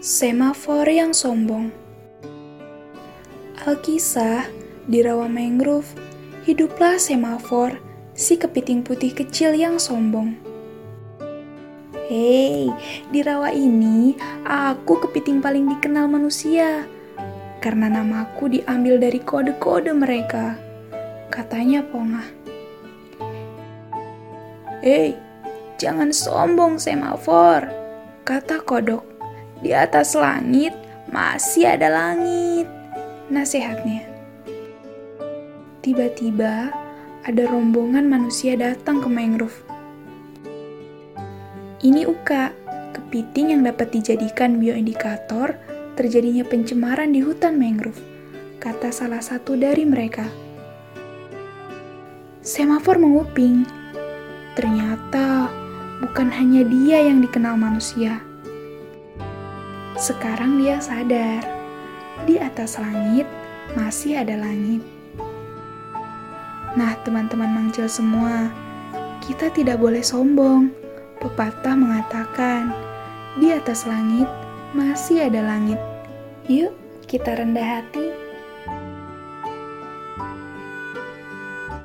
Semafor yang sombong. Alkisah, di rawa mangrove, hiduplah semafor, si kepiting putih kecil yang sombong. Hei, di rawa ini aku kepiting paling dikenal manusia, karena namaku diambil dari kode-kode mereka, katanya pongah. Hei, jangan sombong semafor, kata kodok. Di atas langit masih ada langit, nasihatnya. Tiba-tiba ada rombongan manusia datang ke mangrove. Ini Uka, kepiting yang dapat dijadikan bioindikator terjadinya pencemaran di hutan mangrove, kata salah satu dari mereka. Semafor menguping. Ternyata bukan hanya dia yang dikenal manusia. Sekarang dia sadar, di atas langit masih ada langit. Nah, teman-teman mangcil semua, kita tidak boleh sombong. Pepatah mengatakan, di atas langit masih ada langit. Yuk, kita rendah hati.